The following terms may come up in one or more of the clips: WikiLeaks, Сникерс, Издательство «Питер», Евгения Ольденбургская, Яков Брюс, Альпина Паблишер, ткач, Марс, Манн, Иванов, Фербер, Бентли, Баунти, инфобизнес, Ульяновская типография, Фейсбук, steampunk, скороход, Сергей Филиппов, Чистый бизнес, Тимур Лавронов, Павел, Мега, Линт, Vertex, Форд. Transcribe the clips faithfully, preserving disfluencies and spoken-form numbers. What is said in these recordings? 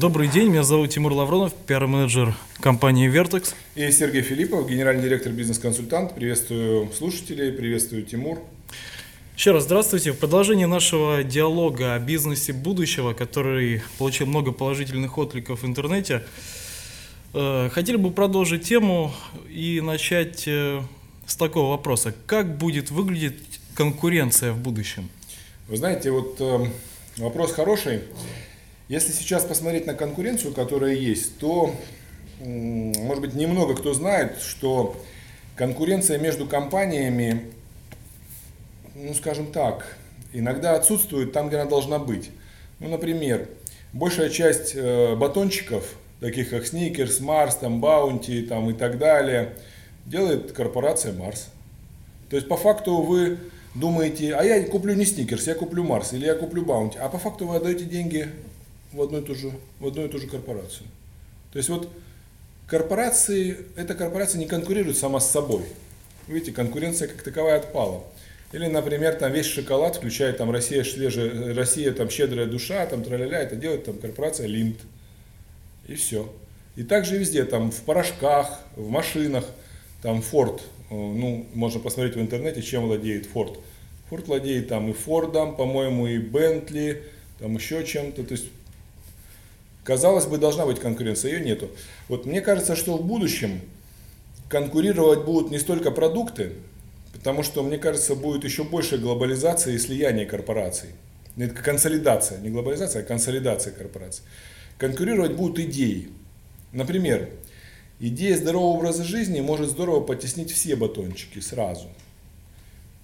Добрый день, меня зовут Тимур Лавронов, пиар-менеджер компании Vertex. И Сергей Филиппов, генеральный директор, бизнес-консультант. Приветствую слушателей, приветствую Тимур. Еще раз здравствуйте. В продолжении нашего диалога о бизнесе будущего, который получил много положительных откликов в интернете, хотели бы продолжить тему и начать с такого вопроса. Как будет выглядеть конкуренция в будущем? Вы знаете, вот вопрос хороший. Если сейчас посмотреть на конкуренцию, которая есть, то, может быть, немного кто знает, что конкуренция между компаниями, ну, скажем так, иногда отсутствует там, где она должна быть. Ну, например, большая часть батончиков, таких как Сникерс, Марс, там, Баунти там, и так далее, делает корпорация Марс. То есть, по факту, вы думаете, а я куплю не Сникерс, я куплю Марс или я куплю Баунти, а по факту вы отдаете деньги в одну и ту же, в одну и ту же корпорацию. То есть вот корпорации, эта корпорация не конкурирует сама с собой. Видите, конкуренция как таковая отпала. Или, например, там весь шоколад, включая там Россия, шлеже, Россия там, щедрая душа, там траля-ля, это делает там корпорация Линт. И все. И также везде, там в порошках, в машинах, там Форд. Ну, можно посмотреть в интернете, чем владеет Форд. Форд владеет там и Фордом, по-моему, и Бентли, там еще чем-то. То есть, казалось бы, должна быть конкуренция, ее нету. Вот мне кажется, что в будущем конкурировать будут не столько продукты, потому что, мне кажется, будет еще больше глобализации и слияния корпораций. Нет, консолидация, не глобализация, а консолидация корпораций. Конкурировать будут идеи. Например, идея здорового образа жизни может здорово потеснить все батончики сразу.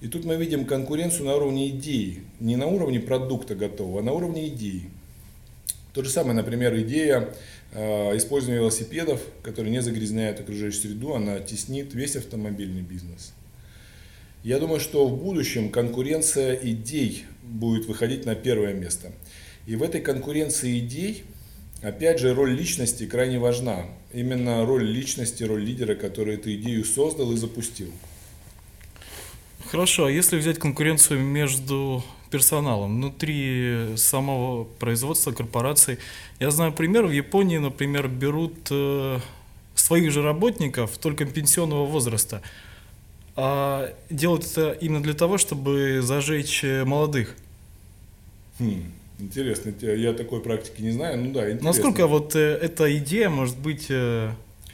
И тут мы видим конкуренцию на уровне идеи, не на уровне продукта готового, а на уровне идеи. То же самое, например, идея э, использования велосипедов, которые не загрязняют окружающую среду, она теснит весь автомобильный бизнес. Я думаю, что в будущем конкуренция идей будет выходить на первое место. И в этой конкуренции идей, опять же, роль личности крайне важна. Именно роль личности, роль лидера, который эту идею создал и запустил. Хорошо, а если взять конкуренцию между персоналом внутри самого производства корпораций? Я знаю пример, в Японии, например, берут своих же работников, только пенсионного возраста, а делают это именно для того, чтобы зажечь молодых. Хм, интересно, я такой практики не знаю, ну да, интересно. Насколько вот эта идея, может быть,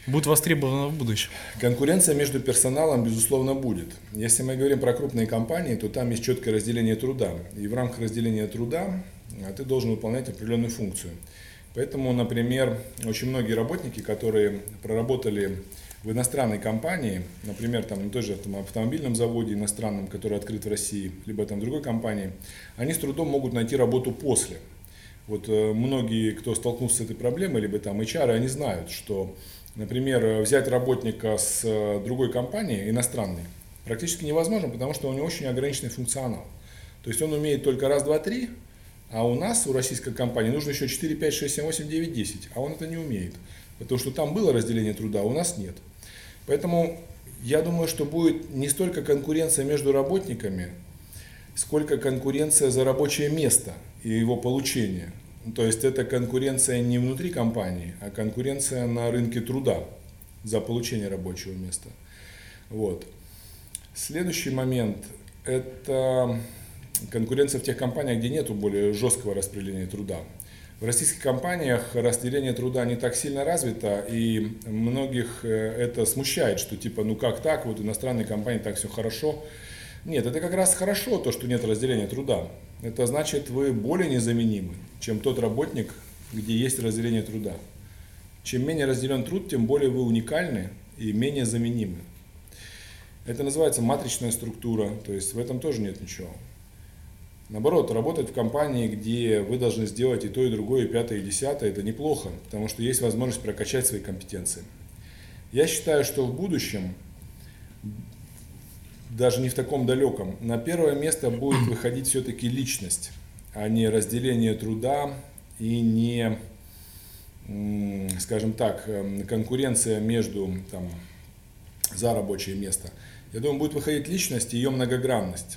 будет востребована в будущем? Конкуренция между персоналом, безусловно, будет. Если мы говорим про крупные компании, то там есть четкое разделение труда. И в рамках разделения труда ты должен выполнять определенную функцию. Поэтому, например, очень многие работники, которые проработали в иностранной компании, например, там, на том же автомобильном заводе иностранном, который открыт в России, либо там в другой компании, они с трудом могут найти работу после. Вот многие, кто столкнулся с этой проблемой, либо там эйч ар, они знают, что, например, взять работника с другой компании, иностранной, практически невозможно, потому что у него очень ограниченный функционал. То есть он умеет только раз, два, три, а у нас, у российской компании, нужно еще четыре, пять, шесть, семь, восемь, девять, десять, а он это не умеет, потому что там было разделение труда, а у нас нет. Поэтому я думаю, что будет не столько конкуренция между работниками, сколько конкуренция за рабочее место и его получение. То есть это конкуренция не внутри компании, а конкуренция на рынке труда за получение рабочего места. Вот. Следующий момент – это конкуренция в тех компаниях, где нет более жесткого распределения труда. В российских компаниях распределение труда не так сильно развито, и многих это смущает, что типа ну как так, вот иностранные компании так все хорошо. Нет, это как раз хорошо, то, что нет разделения труда. Это значит, вы более незаменимы, чем тот работник, где есть разделение труда. Чем менее разделен труд, тем более вы уникальны и менее заменимы. Это называется матричная структура, то есть в этом тоже нет ничего. Наоборот, работать в компании, где вы должны сделать и то, и другое, и пятое, и десятое, это неплохо, потому что есть возможность прокачать свои компетенции. Я считаю, что в будущем, даже не в таком далеком, на первое место будет выходить все-таки личность, а не разделение труда и не, скажем так, конкуренция между, там, за рабочее место. Я думаю, будет выходить личность и ее многогранность,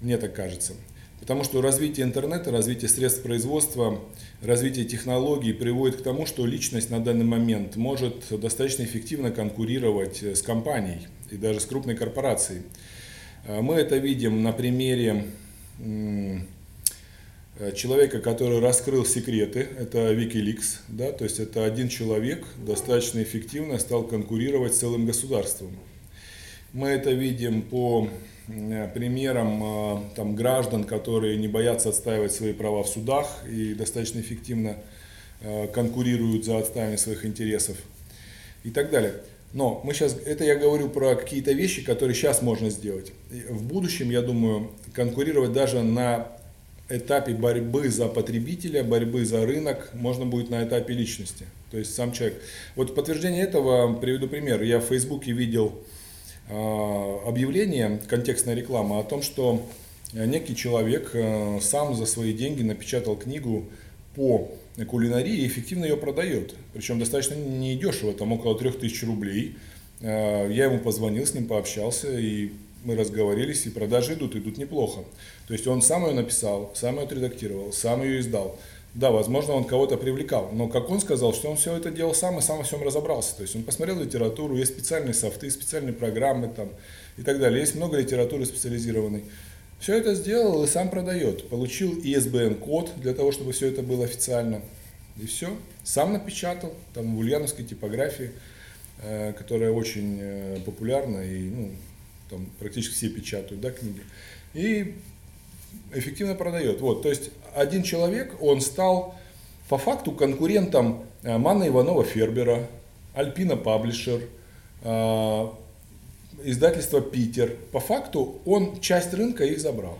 мне так кажется. Потому что развитие интернета, развитие средств производства, развитие технологий приводит к тому, что личность на данный момент может достаточно эффективно конкурировать с компанией и даже с крупной корпорацией. Мы это видим на примере человека, который раскрыл секреты, это WikiLeaks, да, то есть это один человек достаточно эффективно стал конкурировать с целым государством. Мы это видим по примерам там, граждан, которые не боятся отстаивать свои права в судах и достаточно эффективно конкурируют за отстаивание своих интересов и так далее. Но мы сейчас, это я говорю про какие-то вещи, которые сейчас можно сделать. В будущем, я думаю, конкурировать даже на этапе борьбы за потребителя, борьбы за рынок можно будет на этапе личности, то есть сам человек. Вот в подтверждение этого приведу пример. Я в Фейсбуке видел объявление, контекстная реклама о том, что некий человек сам за свои деньги напечатал книгу по кулинарии и эффективно ее продает. Причем достаточно недешево, там около три тысячи рублей. Я ему позвонил, с ним пообщался, и мы разговорились, и продажи идут, идут неплохо. То есть он сам ее написал, сам ее отредактировал, сам ее издал. Да, возможно, он кого-то привлекал, но как он сказал, что он все это делал сам и сам во всем разобрался. То есть он посмотрел литературу, есть специальные софты, специальные программы там, и так далее. Есть много литературы специализированной. Все это сделал и сам продает. Получил ай эс би эн-код для того, чтобы все это было официально. И все. Сам напечатал там, в Ульяновской типографии, э, которая очень э, популярна, и ну, там практически все печатают, да, книги. И эффективно продает. Вот, то есть один человек, он стал по факту конкурентом Манна, Иванова, Фербера, Альпина Паблишер, э, издательство «Питер». По факту он часть рынка их забрал.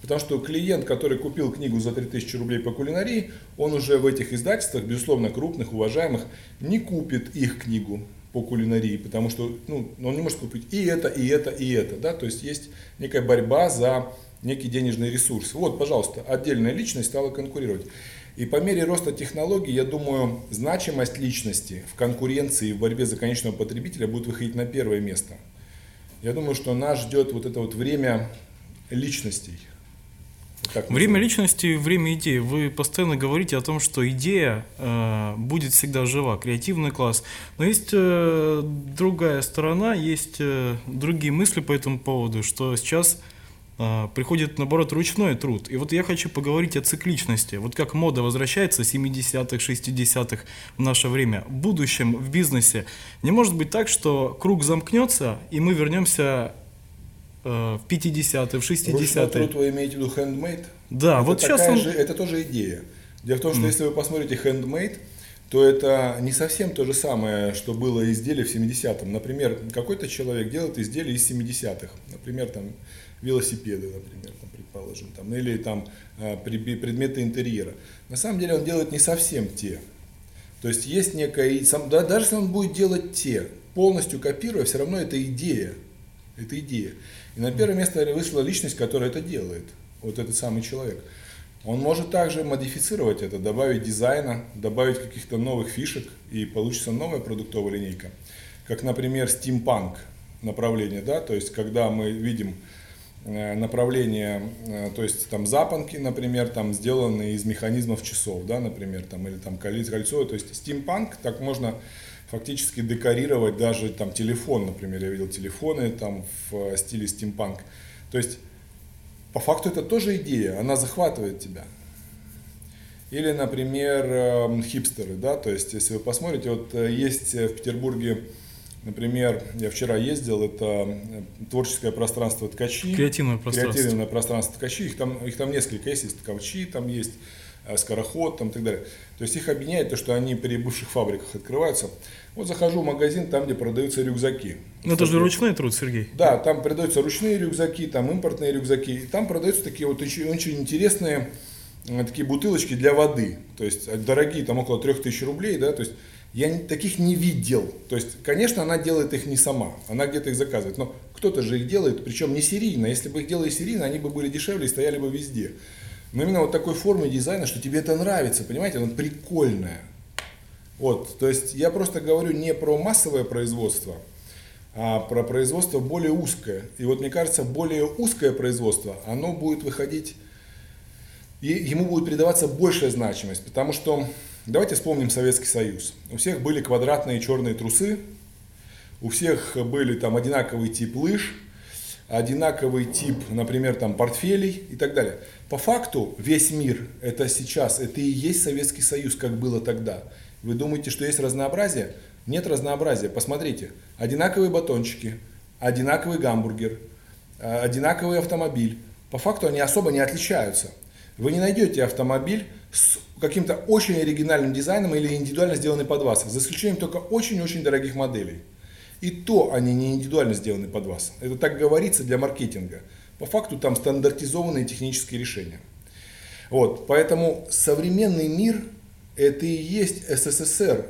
Потому что клиент, который купил книгу за три тысячи рублей по кулинарии, он уже в этих издательствах, безусловно, крупных, уважаемых, не купит их книгу по кулинарии, потому что ну, он не может купить и это, и это, и это. Да? То есть есть некая борьба за некий денежный ресурс. Вот, пожалуйста, отдельная личность стала конкурировать. И по мере роста технологий, я думаю, значимость личности в конкуренции и в борьбе за конечного потребителя будет выходить на первое место. Я думаю, что нас ждет вот это вот время личностей. Так, время личности и время идеи. Вы постоянно говорите о том, что идея э, будет всегда жива, креативный класс. Но есть э, другая сторона, есть э, другие мысли по этому поводу, что сейчас приходит, наоборот, ручной труд. И вот я хочу поговорить о цикличности. Вот как мода возвращается с семидесятых, шестидесятых в наше время. В будущем, в бизнесе не может быть так, что круг замкнется, и мы вернемся э, в пятидесятые, в шестидесятые. Ручной труд вы имеете в виду handmade? Да, это вот сейчас он... же, это тоже идея. Дело в том, что mm. если вы посмотрите handmade, то это не совсем то же самое, что было изделие в семидесятом. Например, какой-то человек делает изделие из семидесятых. Например, там велосипеды, например, там, предположим, там, или там, предметы интерьера. На самом деле он делает не совсем те. То есть есть некая... Да, даже если он будет делать те, полностью копируя, все равно это идея. Это идея. И на первое место вышла личность, которая это делает. Вот этот самый человек. Он может также модифицировать это, добавить дизайна, добавить каких-то новых фишек, и получится новая продуктовая линейка. Как, например, steampunk направление, да, то есть когда мы видим направление, то есть там запонки, например, там сделаны из механизмов часов, да, например, там, или там кольцо, то есть стимпанк, так можно фактически декорировать даже там телефон, например, я видел телефоны там в стиле стимпанк, то есть по факту это тоже идея, она захватывает тебя. Или, например, хипстеры, да, то есть если вы посмотрите, вот есть в Петербурге, например, я вчера ездил, это творческое пространство ткачи, креативное пространство, креативное пространство ткачи, их там, их там несколько есть, есть ткачи, там есть скороход, там и так далее. То есть их объединяет то, что они при бывших фабриках открываются. Вот захожу в магазин, там, где продаются рюкзаки. Ну это же ручной труд, Сергей. Да, там продаются ручные рюкзаки, там импортные рюкзаки, и там продаются такие вот очень, очень интересные такие бутылочки для воды, то есть дорогие, там около три тысячи рублей, да, то есть я таких не видел. То есть, конечно, она делает их не сама, она где-то их заказывает, но кто-то же их делает, причем не серийно. Если бы их делали серийно, они бы были дешевле и стояли бы везде. Но именно вот такой формы дизайна, что тебе это нравится, понимаете, она прикольная. Вот, то есть я просто говорю не про массовое производство, а про производство более узкое. И вот мне кажется, более узкое производство, оно будет выходить, и ему будет придаваться большая значимость, потому что, давайте вспомним Советский Союз. У всех были квадратные черные трусы, у всех были там одинаковый тип лыж, одинаковый тип, например, там портфелей и так далее. По факту весь мир это сейчас, это и есть Советский Союз, как было тогда. Вы думаете, что есть разнообразие? Нет разнообразия. Посмотрите, одинаковые батончики, одинаковый гамбургер, одинаковый автомобиль. По факту они особо не отличаются. Вы не найдете автомобиль с каким-то очень оригинальным дизайном или индивидуально сделанный под вас, за исключением только очень-очень дорогих моделей. И то они не индивидуально сделаны под вас. Это так говорится для маркетинга. По факту там стандартизованные технические решения. Вот. Поэтому современный мир – это и есть СССР,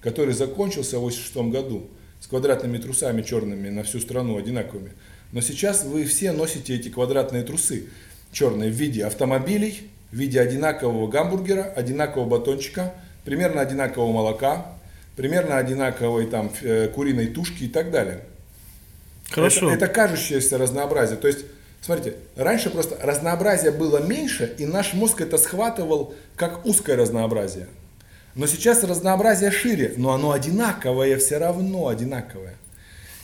который закончился в восемьдесят шестом году с квадратными трусами черными на всю страну одинаковыми. Но сейчас вы все носите эти квадратные трусы черные в виде автомобилей, в виде одинакового гамбургера, одинакового батончика, примерно одинакового молока, примерно одинаковой там куриной тушки и так далее. Хорошо. Это, это кажущееся разнообразие. То есть, смотрите, раньше просто разнообразия было меньше, и наш мозг это схватывал как узкое разнообразие. Но сейчас разнообразие шире, но оно одинаковое, все равно одинаковое.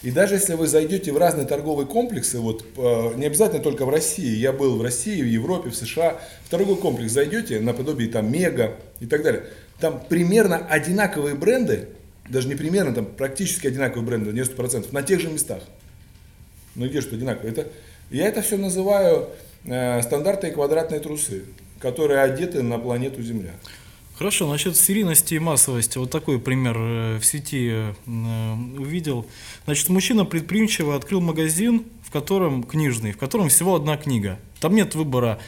И даже если вы зайдете в разные торговые комплексы, вот не обязательно только в России, я был в России, в Европе, в США, в торговый комплекс зайдете, наподобие там Мега и так далее, там примерно одинаковые бренды, даже не примерно, там практически одинаковые бренды, девяносто процентов, на тех же местах. Ну где что одинаковые? Это, я это все называю э, стандартные квадратные трусы, которые одеты на планету Земля. Хорошо, насчет серийности и массовости. Вот такой пример в сети э, увидел. Значит, мужчина предприимчиво открыл магазин, в котором книжный, в котором всего одна книга. Там нет выбора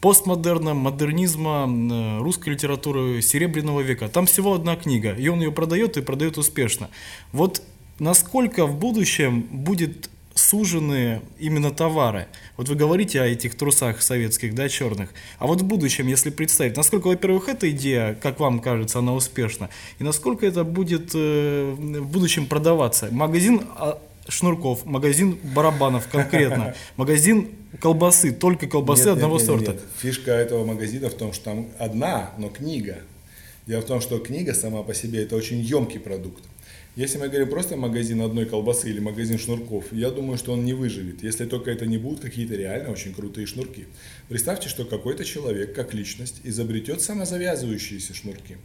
постмодерна, модернизма, русской литературы, Серебряного века. Там всего одна книга, и он ее продает, и продает успешно. Вот насколько в будущем будут сужены именно товары? Вот вы говорите о этих трусах советских, да, черных. А вот в будущем, если представить, насколько, во-первых, эта идея, как вам кажется, она успешна, и насколько это будет э, в будущем продаваться? Магазин шнурков, магазин барабанов конкретно, магазин колбасы, только колбасы нет, одного нет, нет, сорта. Нет. Фишка этого магазина в том, что там одна, но книга. Дело в том, что книга сама по себе это очень емкий продукт. Если мы говорим просто магазин одной колбасы или магазин шнурков, я думаю, что он не выживет, если только это не будут какие-то реально очень крутые шнурки. Представьте, что какой-то человек, как личность, изобретет самозавязывающиеся шнурки.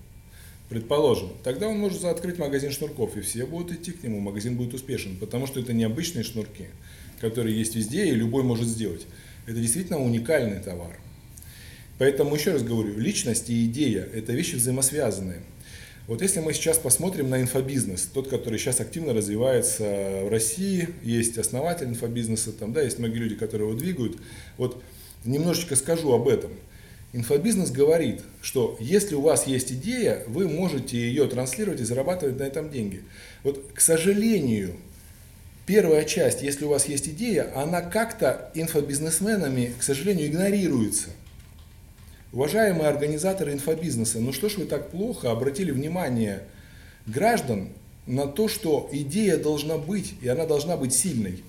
Предположим, тогда он может открыть магазин шнурков, и все будут идти к нему, магазин будет успешен, потому что это необычные шнурки, которые есть везде, и любой может сделать. Это действительно уникальный товар. Поэтому, еще раз говорю, личность и идея – это вещи взаимосвязанные. Вот если мы сейчас посмотрим на инфобизнес, тот, который сейчас активно развивается в России, есть основатель инфобизнеса, там, да, есть многие люди, которые его двигают. Вот немножечко скажу об этом. Инфобизнес говорит, что если у вас есть идея, вы можете ее транслировать и зарабатывать на этом деньги. Вот, к сожалению, первая часть, если у вас есть идея, она как-то инфобизнесменами, к сожалению, игнорируется. Уважаемые организаторы инфобизнеса, ну что ж вы так плохо обратили внимание граждан на то, что идея должна быть, и она должна быть сильной.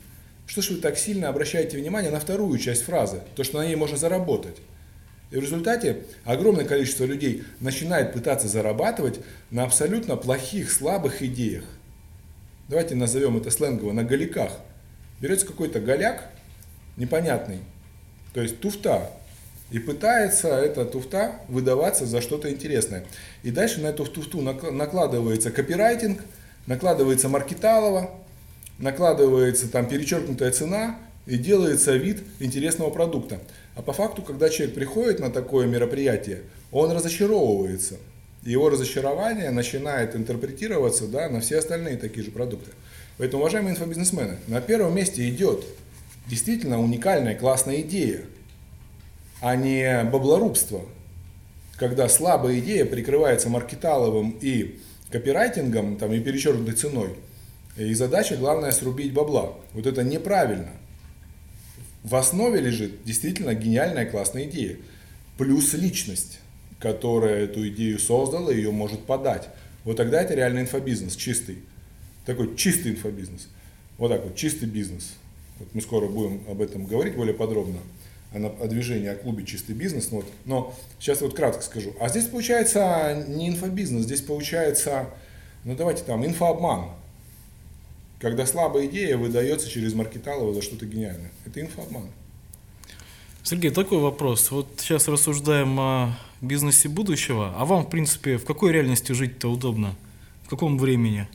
Что ж вы так сильно обращаете внимание на вторую часть фразы, то, что на ней можно заработать. И в результате огромное количество людей начинает пытаться зарабатывать на абсолютно плохих, слабых идеях. Давайте назовем это сленгово, на голяках. Берется какой-то голяк непонятный, то есть туфта, и пытается эта туфта выдаваться за что-то интересное. И дальше на эту туфту накладывается копирайтинг, накладывается маркеталово, накладывается там перечеркнутая цена, и делается вид интересного продукта. А по факту, когда человек приходит на такое мероприятие, он разочаровывается. Его разочарование начинает интерпретироваться, да, на все остальные такие же продукты. Поэтому, уважаемые инфобизнесмены, на первом месте идет действительно уникальная, классная идея, а не баблорубство, когда слабая идея прикрывается маркеталовым и копирайтингом, там, и перечеркнутой ценой. И задача, главное, срубить бабла. Вот это неправильно. В основе лежит действительно гениальная, классная идея. Плюс личность, которая эту идею создала, ее может подать. Вот тогда это реально инфобизнес чистый. Такой чистый инфобизнес. Вот так вот, чистый бизнес. Вот мы скоро будем об этом говорить более подробно, о движении, о клубе «Чистый бизнес». Но, вот, но сейчас вот кратко скажу. А здесь получается не инфобизнес, здесь получается, ну давайте там, инфообман. Когда слабая идея выдается через маркетолога за что-то гениальное. Это инфообман. Сергей, такой вопрос. Вот сейчас рассуждаем о бизнесе будущего. А вам, в принципе, в какой реальности жить-то удобно? В каком времени?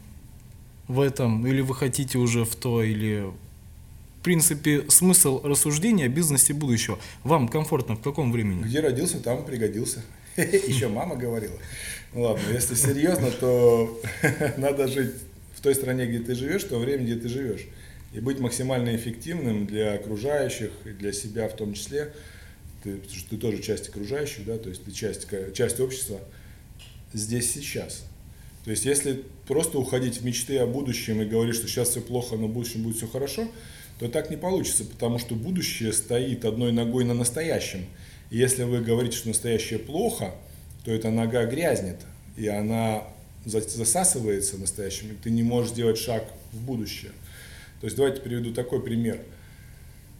В этом? Или вы хотите уже в то, или... В принципе, смысл рассуждения о бизнесе будущего. Вам комфортно в каком времени? Где родился, там пригодился. Еще мама говорила. Ладно, если серьезно, то надо жить в той стране, где ты живешь, в то время, где ты живешь. И быть максимально эффективным для окружающих, для себя в том числе. Ты, потому что ты тоже часть окружающих, да, то есть ты часть, часть общества здесь сейчас. То есть если просто уходить в мечты о будущем и говорить, что сейчас все плохо, но в будущем будет все хорошо, то так не получится, потому что будущее стоит одной ногой на настоящем. И если вы говорите, что настоящее плохо, то эта нога грязнет, и она засасывается настоящим, и ты не можешь сделать шаг в будущее. То есть давайте приведу такой пример.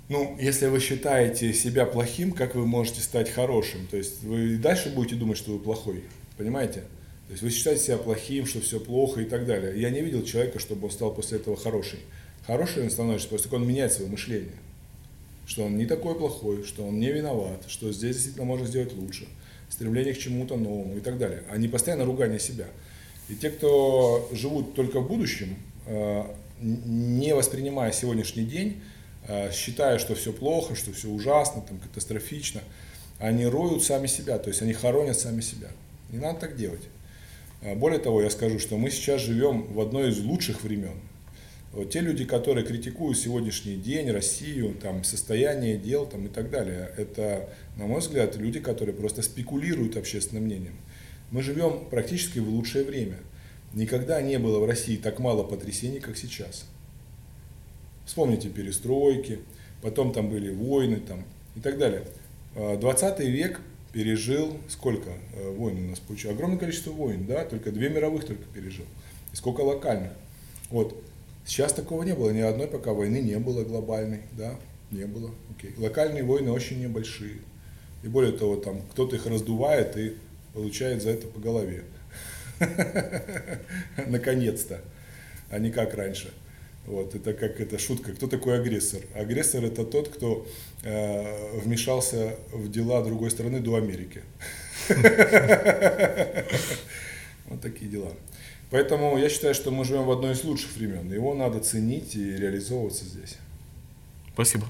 Ну, если вы считаете себя плохим, как вы можете стать хорошим? То есть вы и дальше будете думать, что вы плохой, понимаете? То есть вы считаете себя плохим, что все плохо и так далее. Я не видел человека, чтобы он стал после этого хороший. Хороший он становится, поскольку он меняет свое мышление, что он не такой плохой, что он не виноват, что здесь действительно можно сделать лучше, стремление к чему-то новому и так далее, а не постоянно ругание себя. И те, кто живут только в будущем, не воспринимая сегодняшний день, считая, что все плохо, что все ужасно, там, катастрофично, они роют сами себя, то есть они хоронят сами себя. Не надо так делать. Более того, я скажу, что мы сейчас живем в одно из лучших времен. Вот те люди, которые критикуют сегодняшний день, Россию, там, состояние дел там, и так далее, это, на мой взгляд, люди, которые просто спекулируют общественным мнением. Мы живем практически в лучшее время. Никогда не было в России так мало потрясений, как сейчас. Вспомните перестройки, потом там были войны там, и так далее. двадцатый век пережил сколько войн у нас получилось? Огромное количество войн, да, только две мировых только пережил. И сколько локальных. Вот. Сейчас такого не было, ни одной пока войны не было глобальной, да, не было, окей. Локальные войны очень небольшие, и более того, там кто-то их раздувает и получает за это по голове, наконец-то, а не как раньше. Вот, это как эта шутка, кто такой агрессор? Агрессор это тот, кто э, вмешался в дела другой страны до Америки. Вот такие дела. Поэтому я считаю, что мы живем в одной из лучших времен. Его надо ценить и реализовываться здесь. Спасибо.